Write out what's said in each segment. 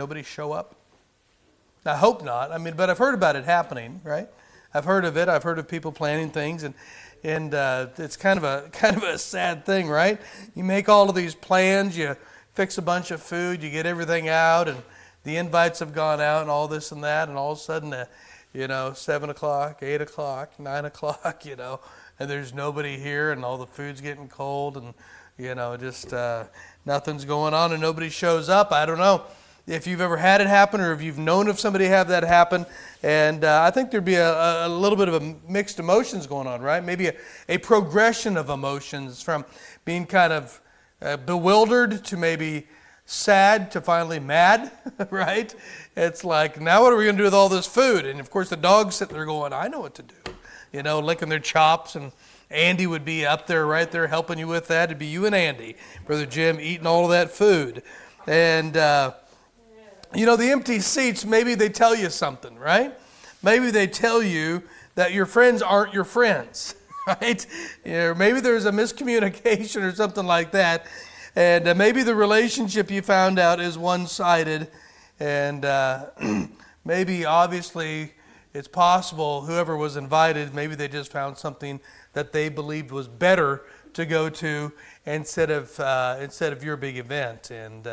Nobody show up? I hope not. I mean, but I've heard about it happening, right? I've heard of it. I've heard of people planning things, and it's kind of a sad thing, right? You make all of these plans, you fix a bunch of food, you get everything out, and the invites have gone out, and all this and that, and all of a sudden, 7 o'clock, 8 o'clock, 9 o'clock, and there's nobody here, and all the food's getting cold, and just nothing's going on, and nobody shows up. I don't know if you've ever had it happen, or if you've known of somebody have that happen, and I think there'd be a little bit of a mixed emotions going on, right? Maybe a progression of emotions from being kind of bewildered to maybe sad to finally mad, right? It's like, now what are we going to do with all this food? And of course the dog's sitting there going, I know what to do, licking their chops, and Andy would be up there right there helping you with that. It'd be you and Andy, Brother Jim, eating all of that food, and the empty seats, maybe they tell you something, right? Maybe they tell you that your friends aren't your friends, right? Maybe there's a miscommunication or something like that. And maybe the relationship you found out is one-sided. And maybe, obviously, it's possible whoever was invited, maybe they just found something that they believed was better to go to instead of your big event. And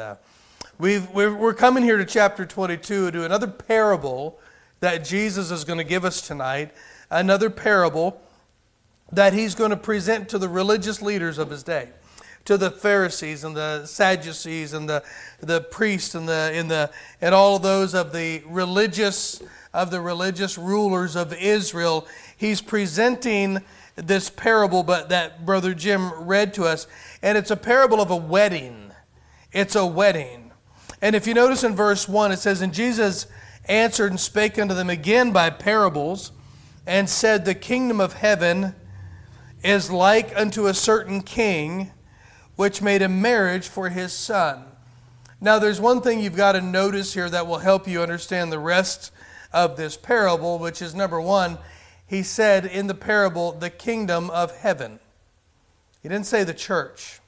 We're coming here to chapter 22 to another parable that Jesus is going to give us tonight, another parable that he's going to present to the religious leaders of his day, to the Pharisees and the Sadducees and the priests and all of those of the religious rulers of Israel. He's presenting this parable, but that Brother Jim read to us, and it's a parable of a wedding. It's a wedding. And if you notice in verse 1, it says, And Jesus answered and spake unto them again by parables, and said, The kingdom of heaven is like unto a certain king, which made a marriage for his son. Now there's one thing you've got to notice here that will help you understand the rest of this parable, which is number one, he said in the parable, the kingdom of heaven. He didn't say the church.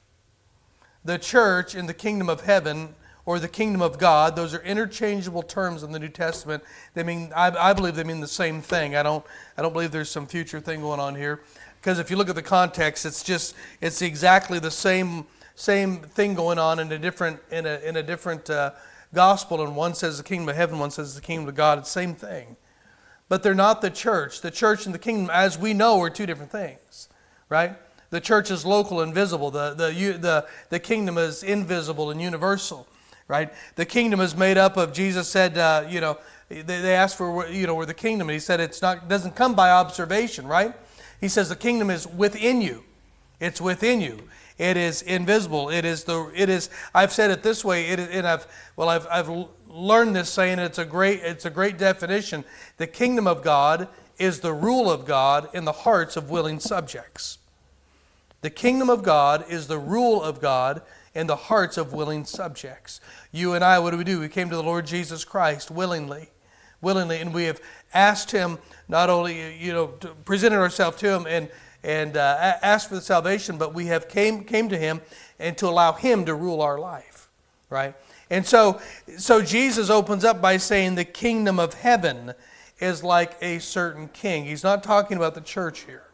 The church in the kingdom of heaven, or the kingdom of God, those are interchangeable terms in the New Testament. They mean, I believe they mean the same thing. I don't believe there's some future thing going on here, because if you look at the context, it's exactly the same thing going on in a different gospel. And one says the kingdom of heaven, one says the kingdom of God. It's the same thing, but they're not the church. The church and the kingdom, as we know, are two different things, right? The church is local and visible. The kingdom is invisible and universal. Right, the kingdom is made up of. Jesus said, they asked for, where the kingdom, and he said doesn't come by observation. Right, he says the kingdom is within you. It's within you. It is invisible. It is. I've said it this way. I've learned this saying. It's a great definition. The kingdom of God is the rule of God in the hearts of willing subjects. The kingdom of God is the rule of God in the hearts of willing subjects. You and I, what do? We came to the Lord Jesus Christ willingly, and we have asked Him, not only, presented ourselves to Him and asked for the salvation, but we have came to Him and to allow Him to rule our life, right? And so Jesus opens up by saying the kingdom of heaven is like a certain king. He's not talking about the church here.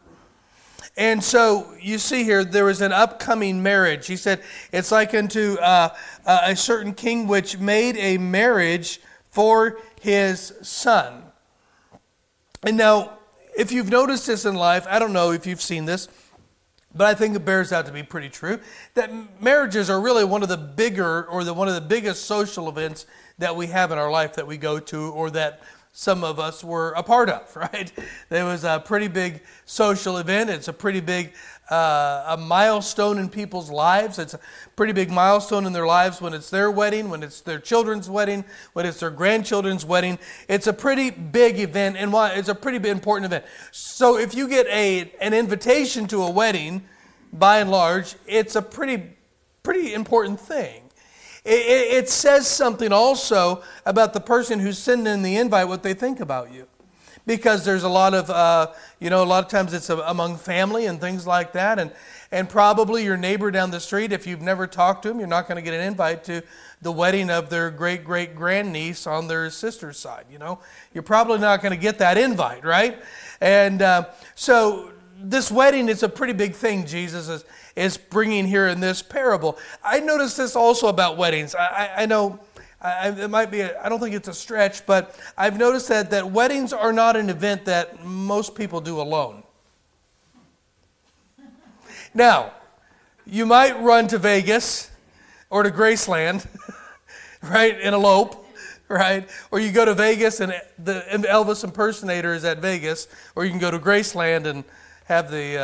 And so you see here, there is an upcoming marriage. He said, it's like unto a certain king which made a marriage for his son. And now, if you've noticed this in life, I don't know if you've seen this, but I think it bears out to be pretty true, that marriages are really one of the biggest social events that we have in our life that we go to, or that some of us were a part of, right? There was a pretty big social event. It's a pretty big a milestone in people's lives. It's a pretty big milestone in their lives when it's their wedding, when it's their children's wedding, when it's their grandchildren's wedding. It's a pretty big event, and it's a pretty important event. So if you get an invitation to a wedding, by and large, it's a pretty important thing. It says something also about the person who's sending in the invite, what they think about you, because there's a lot of times it's among family and things like that, and And probably your neighbor down the street, if you've never talked to him, you're not going to get an invite to the wedding of their great-great-grandniece on their sister's side. You know, you're probably not going to get that invite, right? And so this wedding is a pretty big thing Jesus is bringing here in this parable. I noticed this also about weddings. I don't think it's a stretch, but I've noticed that weddings are not an event that most people do alone. Now, you might run to Vegas or to Graceland, right, and elope, right? Or you go to Vegas and the Elvis impersonator is at Vegas, or you can go to Graceland and have the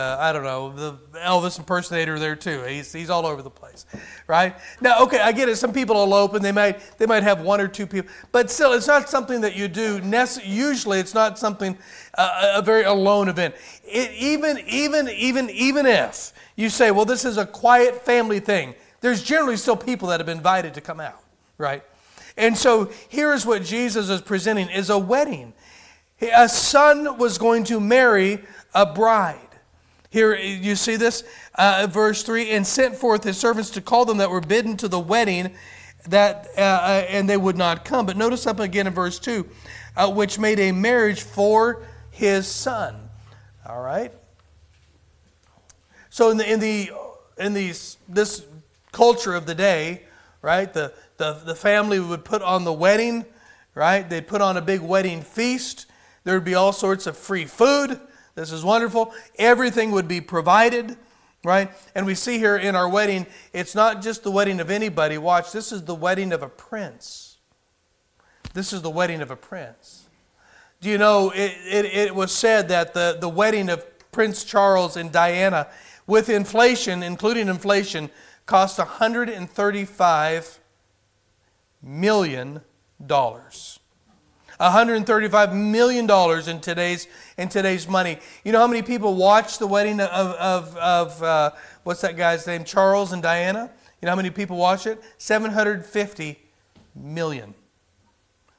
Elvis impersonator there too. He's all over the place, right? Now, okay, I get it. Some people elope, and they might have one or two people, but still, it's not something that you do. Usually, it's not something a very alone event. Even if you say, well, this is a quiet family thing, there's generally still people that have been invited to come out, right? And so here's what Jesus is presenting: is a wedding. A son was going to marry a bride. Here you see this, verse 3, and sent forth his servants to call them that were bidden to the wedding, and they would not come. But notice up again in verse 2, which made a marriage for his son. All right. So in this culture of the day, right, the family would put on the wedding, right? They'd put on a big wedding feast. There would be all sorts of free food. This is wonderful. Everything would be provided, right? And we see here in our wedding, it's not just the wedding of anybody. Watch, this is the wedding of a prince. This is the wedding of a prince. Do you know, it was said that the wedding of Prince Charles and Diana, with inflation, including inflation, cost $135 million. $135 million in today's money. You know how many people watched the wedding of what's that guy's name? Charles and Diana. You know how many people watched it? 750 million.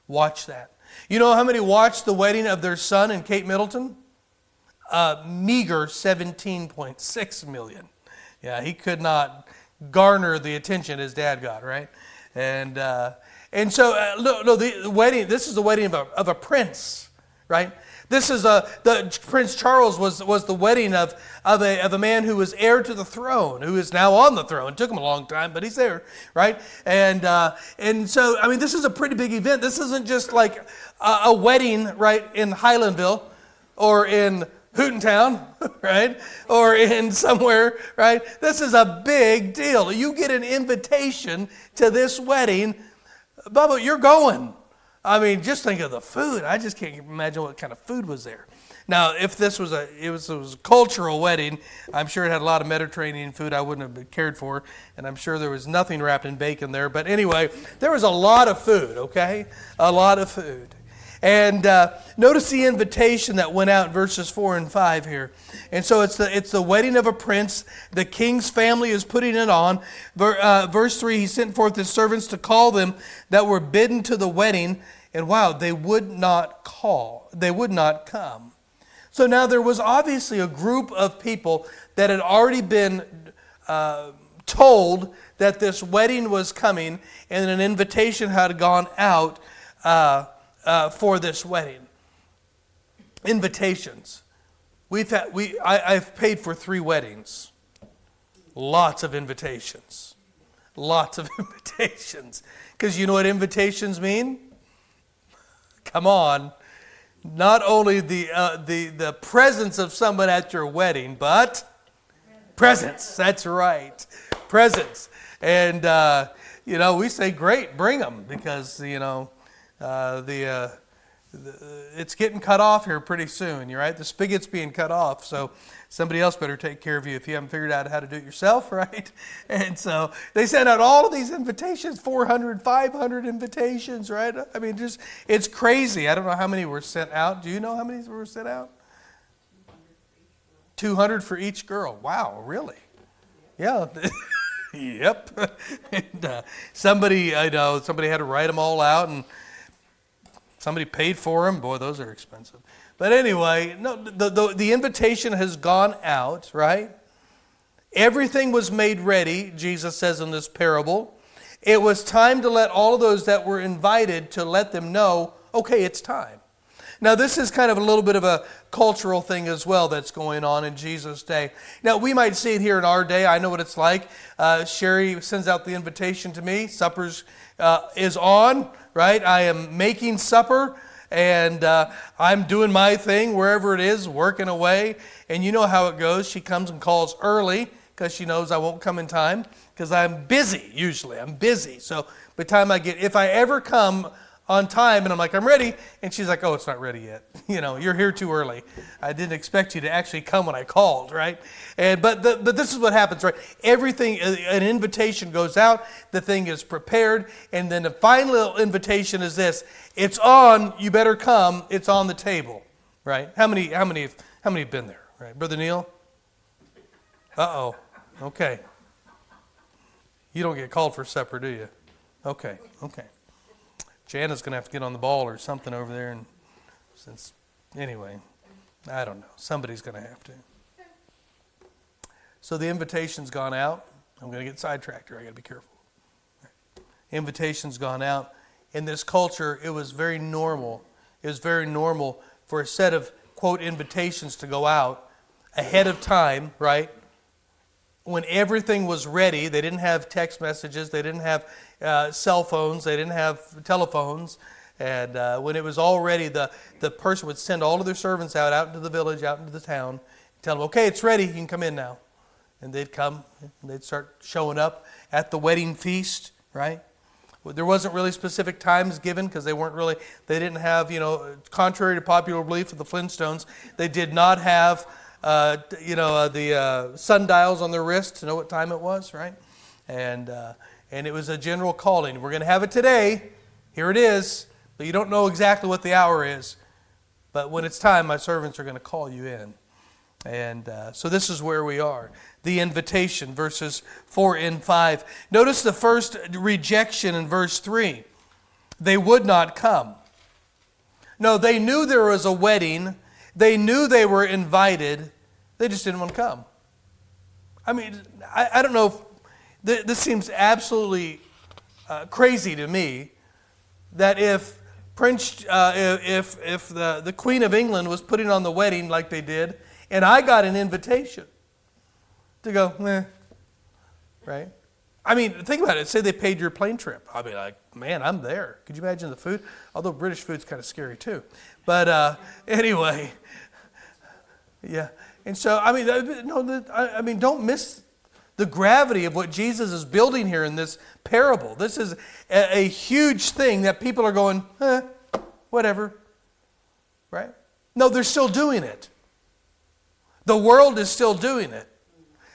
Watch that. You know how many watched the wedding of their son and Kate Middleton? A meager 17.6 million. Yeah, he could not garner the attention his dad got, right? And so, the wedding. This is the wedding of a prince, right? This is the Prince Charles was the wedding of a man who was heir to the throne, who is now on the throne. It took him a long time, but he's there, right? And so, I mean, this is a pretty big event. This isn't just like a wedding, right, in Highlandville, or in Hootentown, right, or in somewhere, right? This is a big deal. You get an invitation to this wedding. Bubba, you're going. I mean, just think of the food. I just can't imagine what kind of food was there. Now, if this was a cultural wedding, I'm sure it had a lot of Mediterranean food I wouldn't have cared for, and I'm sure there was nothing wrapped in bacon there. But anyway, there was a lot of food, okay? A lot of food. And notice the invitation that went out in verses 4 and 5 here. And so it's the wedding of a prince. The king's family is putting it on. Verse 3, he sent forth his servants to call them that were bidden to the wedding. And wow, they would not call. They would not come. So now there was obviously a group of people that had already been told that this wedding was coming and an invitation had gone out for this wedding. Invitations. I've paid for 3 weddings. Lots of invitations. Lots of invitations. Because you know what invitations mean? Come on. Not only the presence of someone at your wedding, but presents. That's right. Presents. And, we say, great, bring them. Because, it's getting cut off here pretty soon, right? The spigot's being cut off, so somebody else better take care of you if you haven't figured out how to do it yourself, right? And so they sent out all of these invitations, 400, 500 invitations, right? I mean, just it's crazy. I don't know how many were sent out. Do you know how many were sent out? 200 for each girl. Wow, really? Yeah. Yep. And, somebody had to write them all out, and somebody paid for them. Boy, those are expensive. But anyway, no, the invitation has gone out, right? Everything was made ready, Jesus says in this parable. It was time to let all of those that were invited to let them know, okay, it's time. Now, this is kind of a little bit of a cultural thing as well that's going on in Jesus' day. Now, we might see it here in our day. I know what it's like. Sherry sends out the invitation to me. Supper's is on, right? I am making supper, and I'm doing my thing wherever it is, working away. And you know how it goes. She comes and calls early because she knows I won't come in time because I'm busy usually. I'm busy. So by the time I get, if I ever come on time, and I'm like, I'm ready. And she's like, oh, it's not ready yet. You know, you're here too early. I didn't expect you to actually come when I called, right? And but this is what happens, right? Everything, an invitation goes out, the thing is prepared, and then the final invitation is this: it's on, you better come, it's on the table, right? How many have been there, right? Brother Neil? Uh-oh, okay. You don't get called for supper, do you? Okay. Jana's going to have to get on the ball or something over there. And since, anyway, I don't know. Somebody's going to have to. So the invitation's gone out. I'm going to get sidetracked here. I got to be careful. Invitation's gone out. In this culture, it was very normal. It was very normal for a set of, quote, invitations to go out ahead of time, right? When everything was ready, they didn't have text messages, they didn't have cell phones, they didn't have telephones, and when it was all ready, the person would send all of their servants out into the village, out into the town, tell them, okay, it's ready, you can come in now. And they'd come, and they'd start showing up at the wedding feast, right? There wasn't really specific times given because they didn't have, contrary to popular belief of the Flintstones, they did not have the sundials on their wrist to know what time it was, right? And it was a general calling. We're going to have it today. Here it is. But you don't know exactly what the hour is. But when it's time, my servants are going to call you in. And so this is where we are. The invitation, verses 4 and 5. Notice the first rejection in verse 3. They would not come. No, they knew there was a wedding. They knew they were invited. They just didn't want to come. I mean, I don't know. This seems absolutely crazy to me that if the Queen of England was putting on the wedding like they did, and I got an invitation to go, right? I mean, think about it. Say they paid your plane trip. I'd be like, man, I'm there. Could you imagine the food? Although British food's kind of scary too. But anyway, yeah. And so, don't miss the gravity of what Jesus is building here in this parable. This is a huge thing that people are going, whatever, right? No, they're still doing it. The world is still doing it.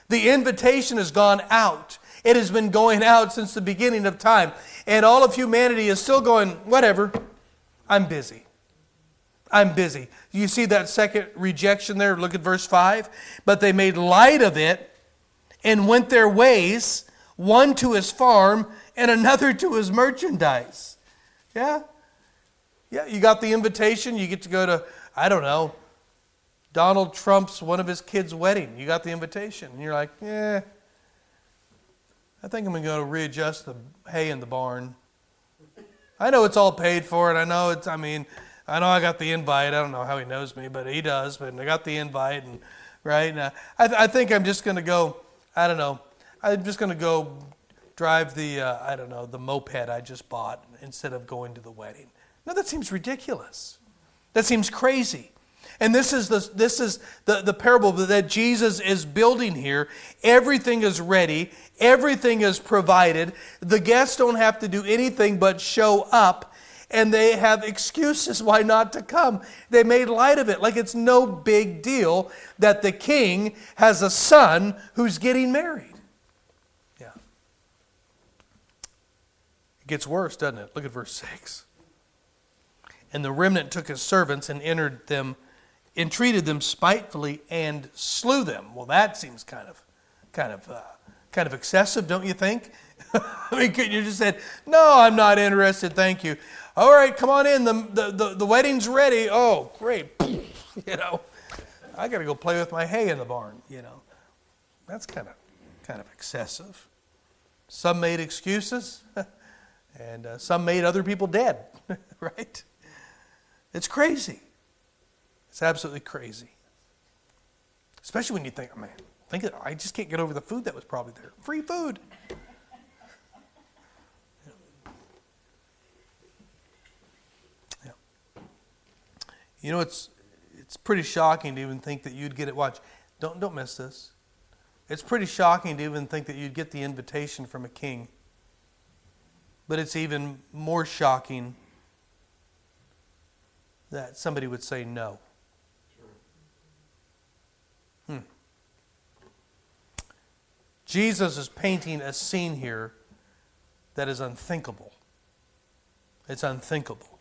The invitation has gone out. It has been going out since the beginning of time. And all of humanity is still going, whatever, I'm busy. You see that second rejection there? Look at verse 5. But they made light of it and went their ways, one to his farm and another to his merchandise. Yeah? Yeah, you got the invitation. You get to go to, I don't know, Donald Trump's, one of his kids' wedding. You got the invitation. And you're like, I think I'm going to go readjust the hay in the barn. I know it's all paid for, and I know I got the invite. I don't know how he knows me, but he does. But I got the invite, and right now I think I'm just going to go. I don't know. I'm just going to go drive the moped I just bought instead of going to the wedding. No, that seems ridiculous. That seems crazy. And this is the parable that Jesus is building here. Everything is ready. Everything is provided. The guests don't have to do anything but show up. And they have excuses why not to come. They made light of it. Like it's no big deal that the king has a son who's getting married. Yeah. It gets worse, doesn't it? Look at verse 6. And the remnant took his servants and entered them, entreated them spitefully and slew them. Well, that seems kind of excessive, don't you think? I mean, couldn't you just said, no, I'm not interested, thank you. All right, come on in, the wedding's ready. Oh, great, I got to go play with my hay in the barn. That's kind of kind of excessive. Some made excuses, and some made other people dead, right? It's crazy. It's absolutely crazy. Especially when you think, oh, man, I just can't get over the food that was probably there. Free food. Yeah. You know, it's pretty shocking to even think that you'd get it. Watch, don't miss this. It's pretty shocking to even think that you'd get the invitation from a king. But it's even more shocking that somebody would say no. Jesus is painting a scene here that is unthinkable. It's unthinkable.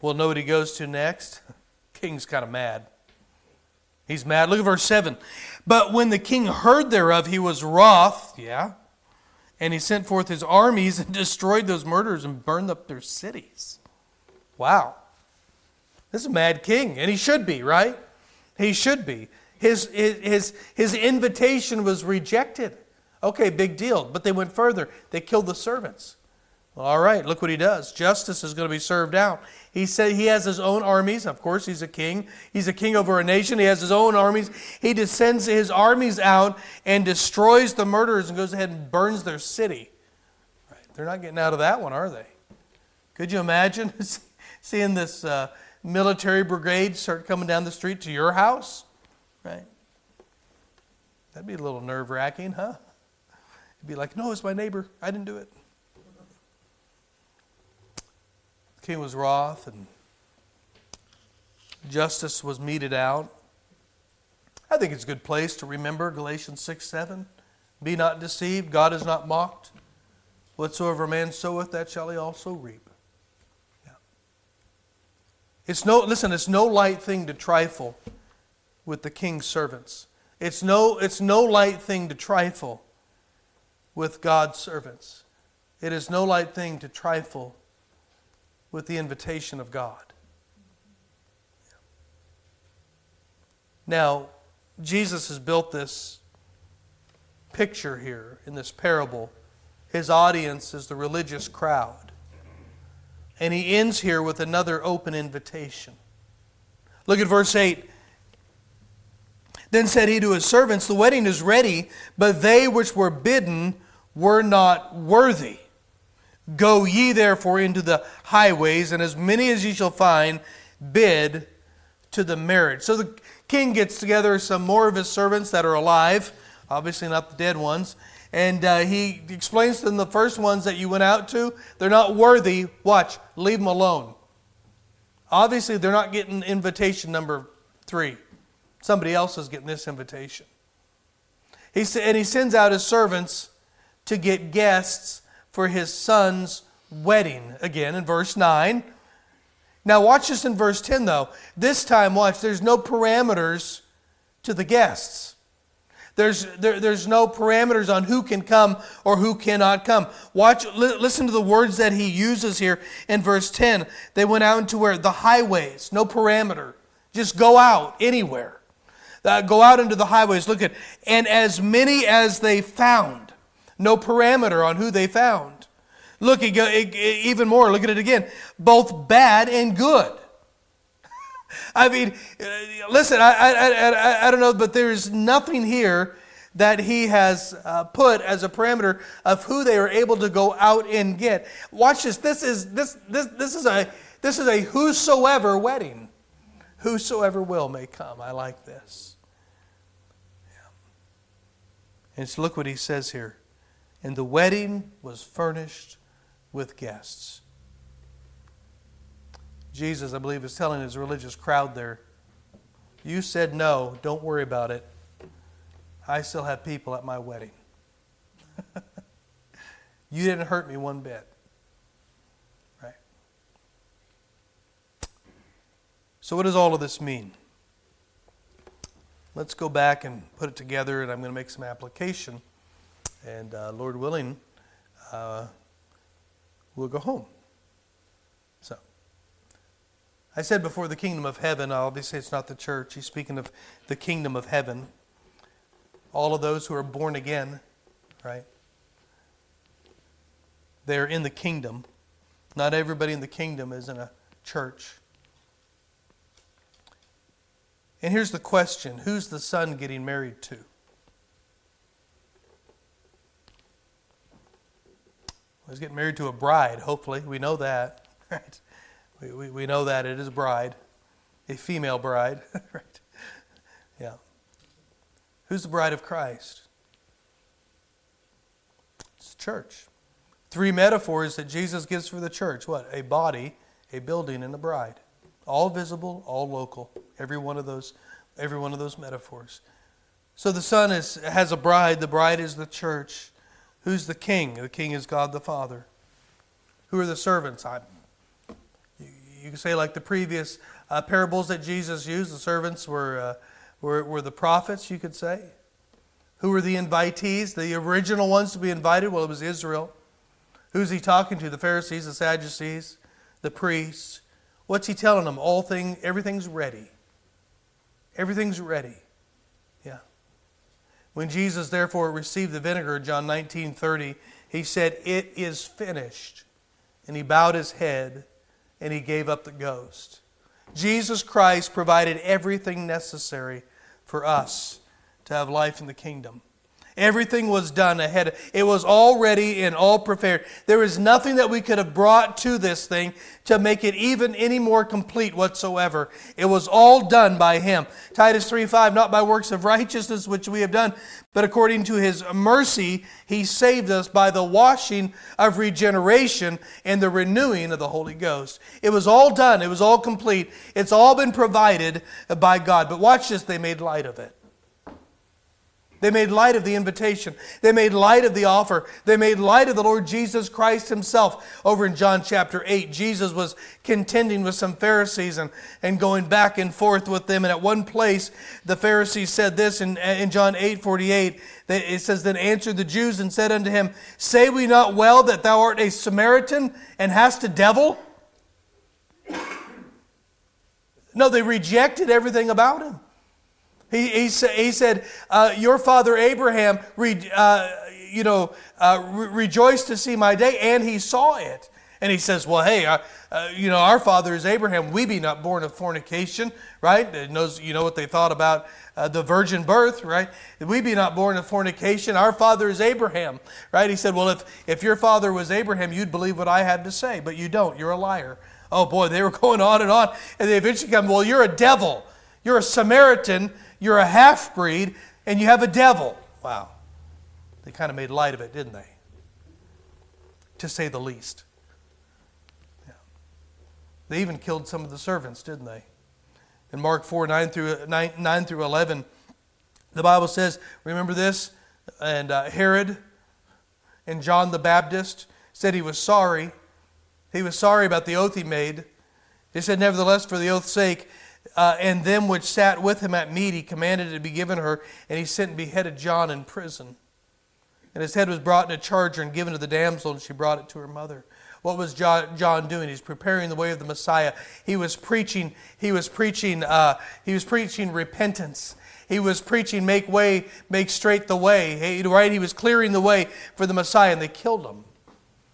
We'll know what he goes to next. King's kind of mad. He's mad. Look at verse 7. But when the king heard thereof, he was wroth. Yeah. And he sent forth his armies and destroyed those murderers and burned up their cities. Wow. This is a mad king, and he should be, right? He should be. His invitation was rejected. Okay, big deal. But they went further. They killed the servants. Well, all right, look what he does. Justice is going to be served out. He said he has his own armies. Of course, he's a king. He's a king over a nation. He has his own armies. He sends his armies out and destroys the murderers and goes ahead and burns their city. Right. They're not getting out of that one, are they? Could you imagine seeing this military brigade start coming down the street to your house? Right? That'd be a little nerve-wracking, huh? It'd be like, no, it's my neighbor. I didn't do it. The king was wroth, and justice was meted out. I think it's a good place to remember Galatians 6:7. Be not deceived. God is not mocked. Whatsoever a man soweth, that shall he also reap. It's no light thing to trifle with the king's servants. It's no light thing to trifle with God's servants. It is no light thing to trifle with the invitation of God. Now, Jesus has built this picture here in this parable. His audience is the religious crowd. And he ends here with another open invitation. Look at verse 8. Then said he to his servants, the wedding is ready, but they which were bidden were not worthy. Go ye therefore into the highways, and as many as ye shall find, bid to the marriage. So the king gets together some more of his servants that are alive, obviously not the dead ones, and he explains to them the first ones that you went out to, they're not worthy. Watch, leave them alone. Obviously, they're not getting invitation number 3. Somebody else is getting this invitation. He sends out his servants to get guests for his son's wedding. Again, in verse 9. Now watch this in verse 10, though. This time, watch, there's no parameters to the guests. There's no parameters on who can come or who cannot come. Watch, listen to the words that he uses here in verse 10. They went out into where? The highways. No parameter. Just go out anywhere. Go out into the highways. Look at, and as many as they found. No parameter on who they found. Look, even more. Look at it again. Both bad and good. I mean, listen, I don't know, but there's nothing here that he has put as a parameter of who they are able to go out and get. Watch this. This is a whosoever wedding. Whosoever will may come. I like this. Yeah. And so look what he says here. And the wedding was furnished with guests. Jesus, I believe, is telling his religious crowd there, you said no, don't worry about it. I still have people at my wedding. You didn't hurt me one bit. Right? So what does all of this mean? Let's go back and put it together, and I'm going to make some application. And Lord willing, we'll go home. I said before the kingdom of heaven, obviously it's not the church. He's speaking of the kingdom of heaven. all of those who are born again, right? They're in the kingdom. Not everybody in the kingdom is in a church. And here's the question. Who's the son getting married to? Well, he's getting married to a bride, hopefully. We know that, right? We know that it is a bride. A female bride, right? Yeah. Who's the bride of Christ? It's the church. Three metaphors that Jesus gives for the church. What? A body, a building, and a bride. All visible, all local. Every one of those metaphors. So the son has a bride. The bride is the church. Who's the king? The king is God the Father. Who are the servants? You can say like the previous parables that Jesus used, the servants were the prophets, you could say. Who were the invitees? The original ones to be invited? Well, it was Israel. Who's he talking to? The Pharisees, the Sadducees, the priests. What's he telling them? Everything's ready. Everything's ready. Yeah. When Jesus therefore received the vinegar, John 19:30, he said, "It is finished." And he bowed his head and he gave up the ghost. Jesus Christ provided everything necessary for us to have life in the kingdom. Everything was done ahead. It was all ready and all prepared. There is nothing that we could have brought to this thing to make it even any more complete whatsoever. It was all done by Him. Titus 3:5, not by works of righteousness which we have done, but according to His mercy He saved us by the washing of regeneration and the renewing of the Holy Ghost. It was all done. It was all complete. It's all been provided by God. But watch this, they made light of it. They made light of the invitation. They made light of the offer. They made light of the Lord Jesus Christ Himself. Over in John chapter 8, Jesus was contending with some Pharisees and going back and forth with them. And at one place, the Pharisees said this in John 8:48. It says, "Then answered the Jews and said unto Him, Say we not well that Thou art a Samaritan and hast a devil?" No, they rejected everything about Him. He said, "Your father Abraham, rejoiced to see my day, and he saw it." And he says, "Well, hey, our father is Abraham. We be not born of fornication," right? You know what they thought about the virgin birth, right? "We be not born of fornication. Our father is Abraham," right? He said, "Well, if your father was Abraham, you'd believe what I had to say, but you don't. You're a liar." Oh boy, they were going on, and they eventually come, "Well, you're a devil. You're a Samaritan. You're a half-breed, and you have a devil." Wow. They kind of made light of it, didn't they? To say the least. Yeah. They even killed some of the servants, didn't they? In Mark 4, 9 through 11, the Bible says, remember this? And Herod and John the Baptist said he was sorry. He was sorry about the oath he made. They said, "Nevertheless, for the oath's sake, and them which sat with him at meat, he commanded it to be given her, and he sent and beheaded John in prison. And his head was brought in a charger and given to the damsel, and she brought it to her mother." What was John doing? He's preparing the way of the Messiah. He was preaching repentance. He was preaching, "Make way, make straight the way." Right? He was clearing the way for the Messiah, and they killed him.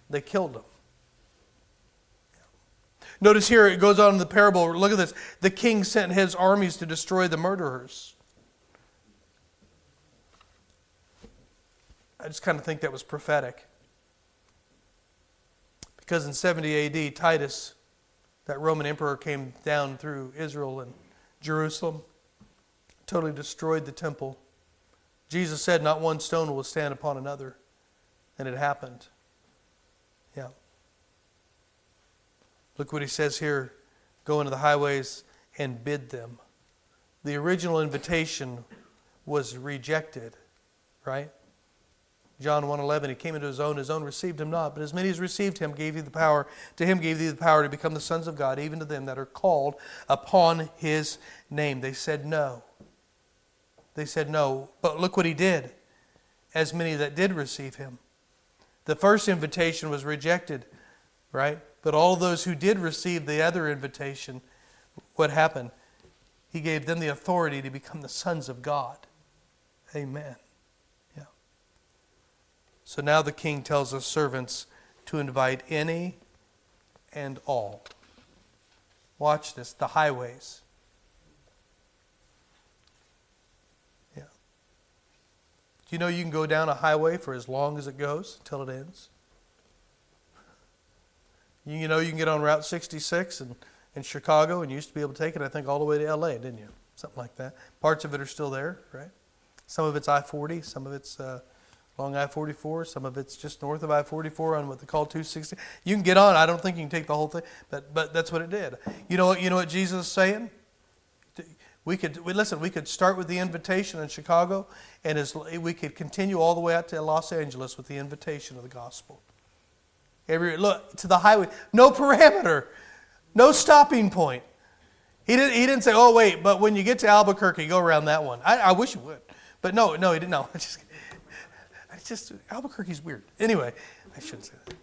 They killed him. Notice here, it goes on in the parable. Look at this. The king sent his armies to destroy the murderers. I just kind of think that was prophetic. Because in 70 A.D., Titus, that Roman emperor, came down through Israel and Jerusalem, totally destroyed the temple. Jesus said, "Not one stone will stand upon another." And it happened. Yeah. Look what he says here. "Go into the highways and bid them." The original invitation was rejected, right? John 1:11, "He came into his own received him not. But as many as received him, gave thee the power to become the sons of God, even to them that are called upon his name." They said no. They said no. But look what he did. "As many that did receive him." The first invitation was rejected, right? But all those who did receive the other invitation, what happened? He gave them the authority to become the sons of God. Amen. So now the king tells his servants to invite any and all. Watch this, the highways. Yeah. Do you know you can go down a highway for as long as it goes, until it ends? You know you can get on Route 66 in Chicago, and you used to be able to take it, I think, all the way to L.A., didn't you? Something like that. Parts of it are still there, right? Some of it's I-40, some of it's along I-44, some of it's just north of I-44 on what they call 260. You can get on. I don't think you can take the whole thing, but that's what it did. You know what Jesus is saying? We could start with the invitation in Chicago, and we could continue all the way out to Los Angeles with the invitation of the gospel. Look, to the highway, no parameter, no stopping point. He didn't say, oh, wait, but when you get to Albuquerque, go around that one. I wish you would. But no, he didn't. No, I just Albuquerque's weird. Anyway, I shouldn't say that.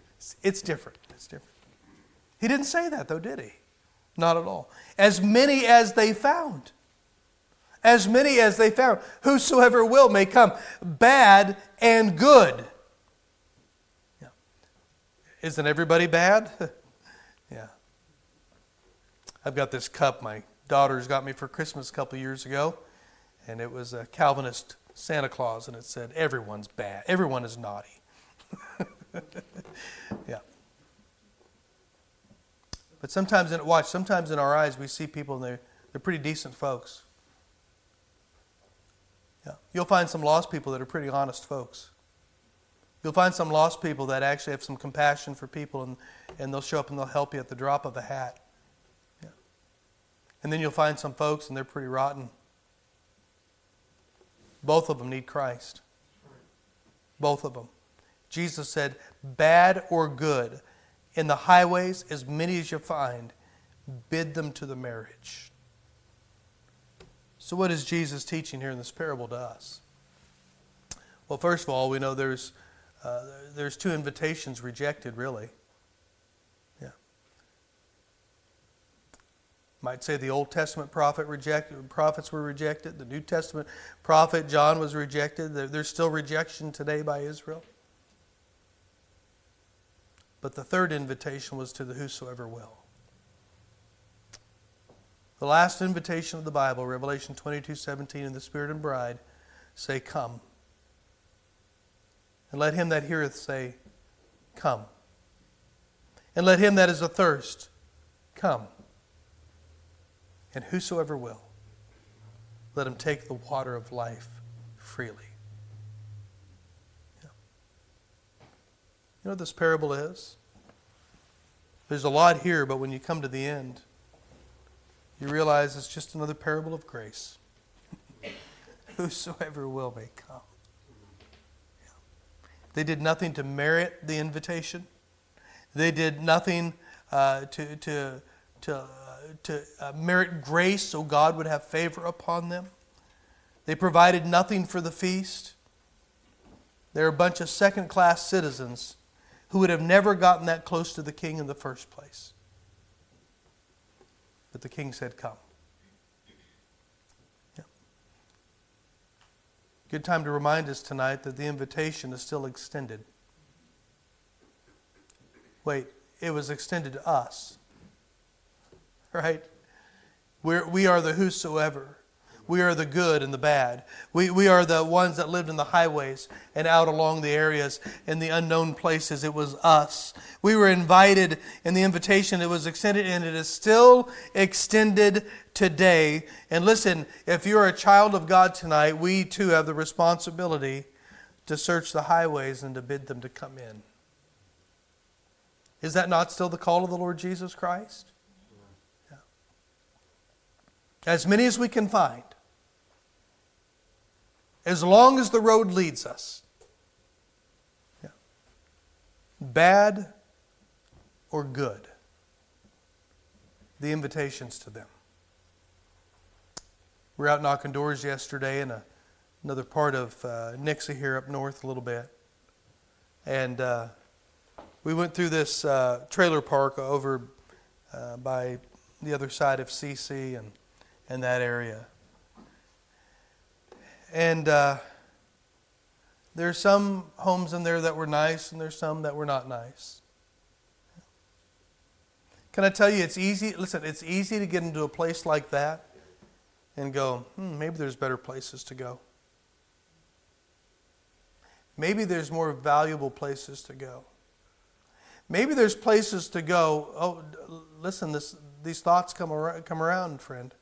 It's different. It's different. He didn't say that, though, did he? Not at all. As many as they found. As many as they found. Whosoever will may come. Bad and good. Yeah. Isn't everybody bad? Yeah. I've got this cup my daughter's got me for Christmas a couple years ago, and it was a Calvinist Santa Claus, and it said, everyone's bad. Everyone is naughty. Yeah. But sometimes in our eyes we see people, and they're pretty decent folks. Yeah. You'll find some lost people that are pretty honest folks. You'll find some lost people that actually have some compassion for people, and they'll show up and they'll help you at the drop of a hat. And then you'll find some folks, and they're pretty rotten. Both of them need Christ. Both of them. Jesus said, bad or good, in the highways, as many as you find, bid them to the marriage. So what is Jesus teaching here in this parable to us? Well, first of all, we know there's two invitations rejected, really. Might say the Old Testament prophets were rejected. The New Testament prophet John was rejected. There's still rejection today by Israel. But the third invitation was to the whosoever will. The last invitation of the Bible, Revelation 22:17, and the Spirit and Bride say, come. And let him that heareth say, come. And let him that is athirst, come. And whosoever will, let him take the water of life freely. Yeah. You know what this parable is? There's a lot here, but when you come to the end, you realize it's just another parable of grace. Whosoever will may come. Yeah. They did nothing to merit the invitation. They did nothing to merit grace so God would have favor upon them. They provided nothing for the feast. They're a bunch of second-class citizens who would have never gotten that close to the king in the first place. But the king said, come. Yeah. Good time to remind us tonight that the invitation is still extended. Wait, it was extended to us. Right? We are the whosoever. We are the good and the bad. We are the ones that lived in the highways and out along the areas and the unknown places. It was us. We were invited, and the invitation, it was extended, and it is still extended today. And listen, if you're a child of God tonight, we too have the responsibility to search the highways and to bid them to come in. Is that not still the call of the Lord Jesus Christ? As many as we can find. As long as the road leads us. Yeah. Bad or good. The invitations to them. We were out knocking doors yesterday in another part of Nixa here up north a little bit. And we went through this trailer park over by the other side of CC and in that area. And There are some homes in there that were nice, and there's some that were not nice. Can I tell you, it's easy, listen, it's easy to get into a place like that and go, maybe there's better places to go. Maybe there's more valuable places to go. Maybe there's places to go, oh, listen, these thoughts come around, friend.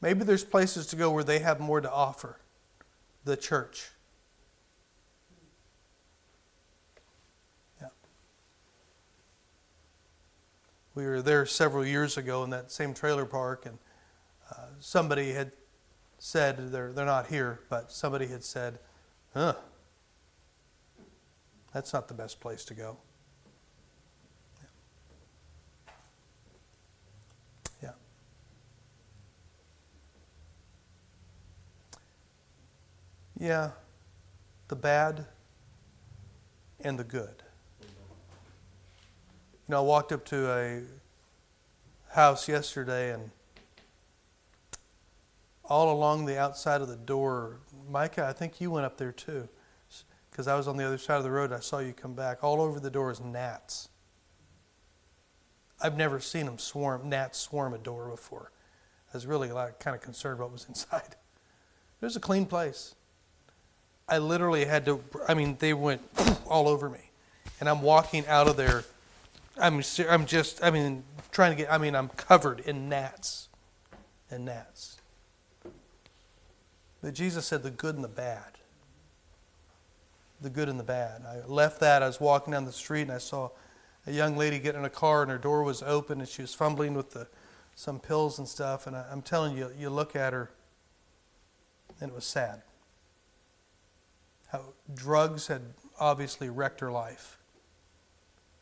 Maybe there's places to go where they have more to offer, the church. We were there several years ago in that same trailer park, and somebody had said, they're not here, but somebody had said, that's not the best place to go. Yeah. Yeah, the bad and the good. You know, I walked up to a house yesterday, and all along the outside of the door, Micah, I think you went up there too, because I was on the other side of the road. I saw you come back. All over the door is gnats. I've never seen them gnats swarm a door before. I was really kind of concerned what was inside. It was a clean place. I literally they went all over me, and I'm walking out of there. I'm covered in gnats and gnats. But Jesus said the good and the bad. The good and the bad. I left that. I was walking down the street, and I saw a young lady get in a car, and her door was open, and she was fumbling with some pills and stuff. And I'm telling you, you look at her, and it was sad. How drugs had obviously wrecked her life.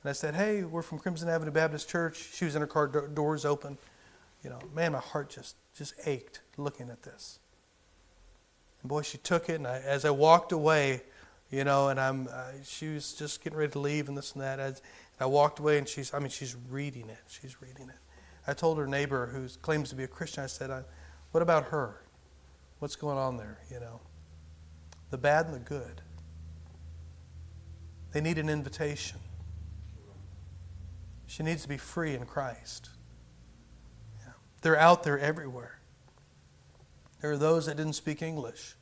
And I said, hey, we're from Crimson Avenue Baptist Church. She was in her car, doors open. You know, man, my heart just ached looking at this. And boy, she took it. And as I walked away, you know, and she was just getting ready to leave and this and that. I walked away, and she's reading it. She's reading it. I told her neighbor, who claims to be a Christian, I said, what about her? What's going on there, you know? The bad and the good. They need an invitation. She needs to be free in Christ. Yeah. They're out there everywhere. There are those that didn't speak English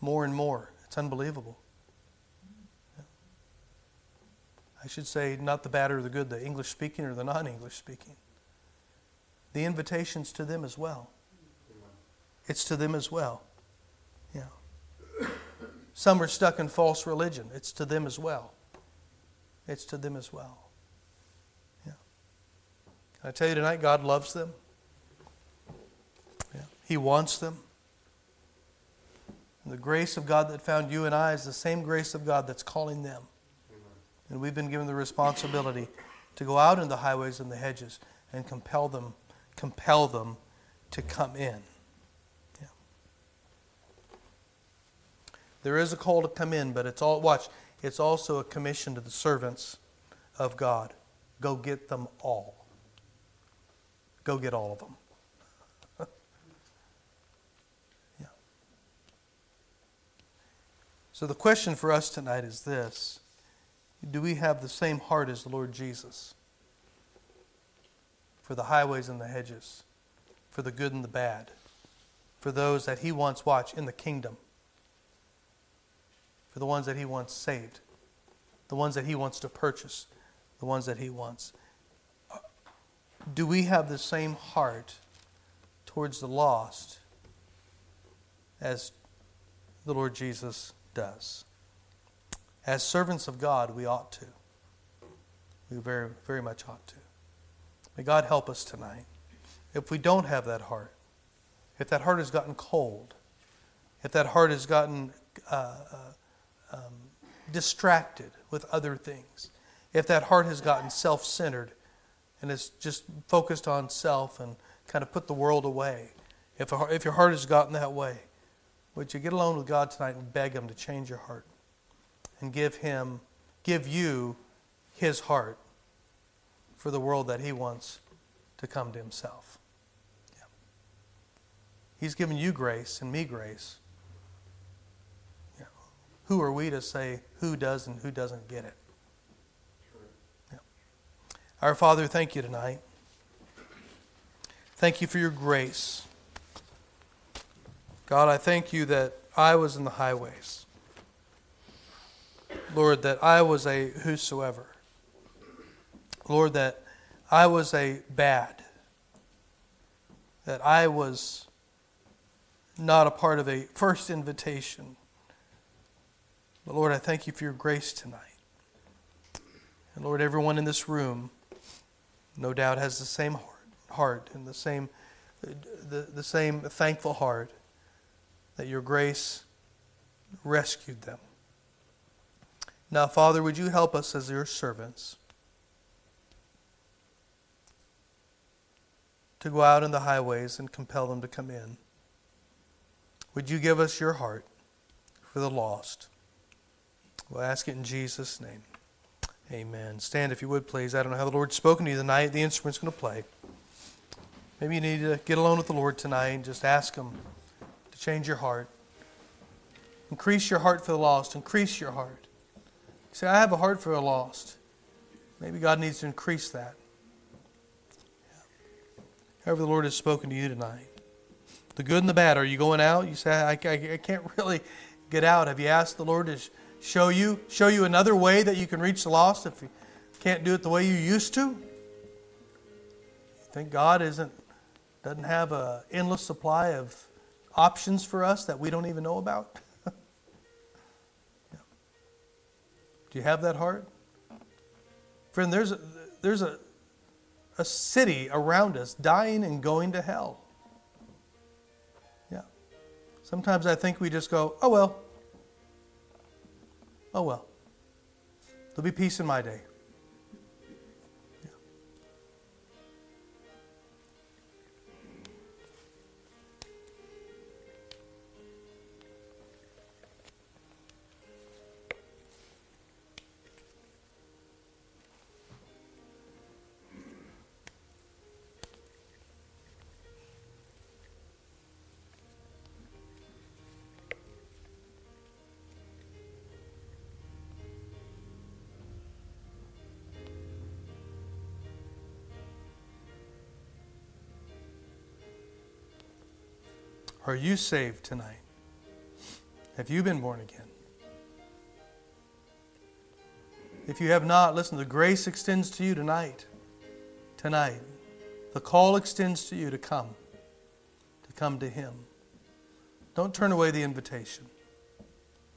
more and more. It's unbelievable. Yeah. I should say not the bad or the good, the English speaking or the non-English speaking. The invitation's to them as well. It's to them as well. Yeah. Some are stuck in false religion. It's to them as well. It's to them as well. I tell you tonight, God loves them. Yeah. He wants them. And the grace of God that found you and I is the same grace of God that's calling them. Amen. And we've been given the responsibility to go out in the highways and the hedges and compel them to come in. Yeah. There is a call to come in, but it's also a commission to the servants of God. Go get them all. Go get all of them. Yeah. So the question for us tonight is this. Do we have the same heart as the Lord Jesus? For the highways and the hedges. For the good and the bad. For those that He wants, in the kingdom. For the ones that He wants saved. The ones that He wants to purchase. The ones that He wants. Do we have the same heart towards the lost as the Lord Jesus does? As servants of God, we ought to. We very, very much ought to. May God help us tonight. If we don't have that heart, if that heart has gotten cold, if that heart has gotten distracted with other things, if that heart has gotten self-centered, and it's just focused on self and kind of put the world away. If your heart has gotten that way, would you get alone with God tonight and beg Him to change your heart and give you His heart for the world that He wants to come to Himself. Yeah. He's given you grace and me grace. Yeah. who are we to say who does and who doesn't get it? Yeah. Our Father, thank you tonight. Thank you for your grace. God, I thank you that I was in the highways. Lord, that I was a whosoever. Lord, that I was a bad. That I was not a part of a first invitation. But Lord, I thank you for your grace tonight. And Lord, everyone in this room, no doubt, has the same heart and the same thankful heart that your grace rescued them. Now, Father, would you help us as your servants to go out in the highways and compel them to come in? Would you give us your heart for the lost? We'll ask it in Jesus' name. Amen. Stand if you would, please. I don't know how the Lord's spoken to you tonight. The instrument's going to play. Maybe you need to get alone with the Lord tonight and just ask Him to change your heart. Increase your heart for the lost. Increase your heart. Say, I have a heart for the lost. Maybe God needs to increase that. Yeah. However the Lord has spoken to you tonight. The good and the bad. Are you going out? You say, I can't really get out. Have you asked the Lord to show you another way that you can reach the lost if you can't do it the way you used to? You think God doesn't have an endless supply of options for us that we don't even know about? Yeah. Do you have that heart? Friend, there's a city around us dying and going to hell. Yeah. Sometimes I think we just go, oh well, there'll be peace in my day. Yeah. Are you saved tonight? Have you been born again? If you have not, listen, the grace extends to you tonight. Tonight. The call extends to you to come. To come to Him. Don't turn away the invitation.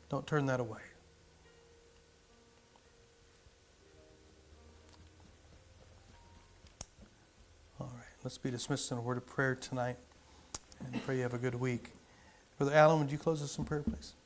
Don't turn that away. All right, let's be dismissed in a word of prayer tonight. And pray you have a good week. Brother Allen, would you close us in prayer, please?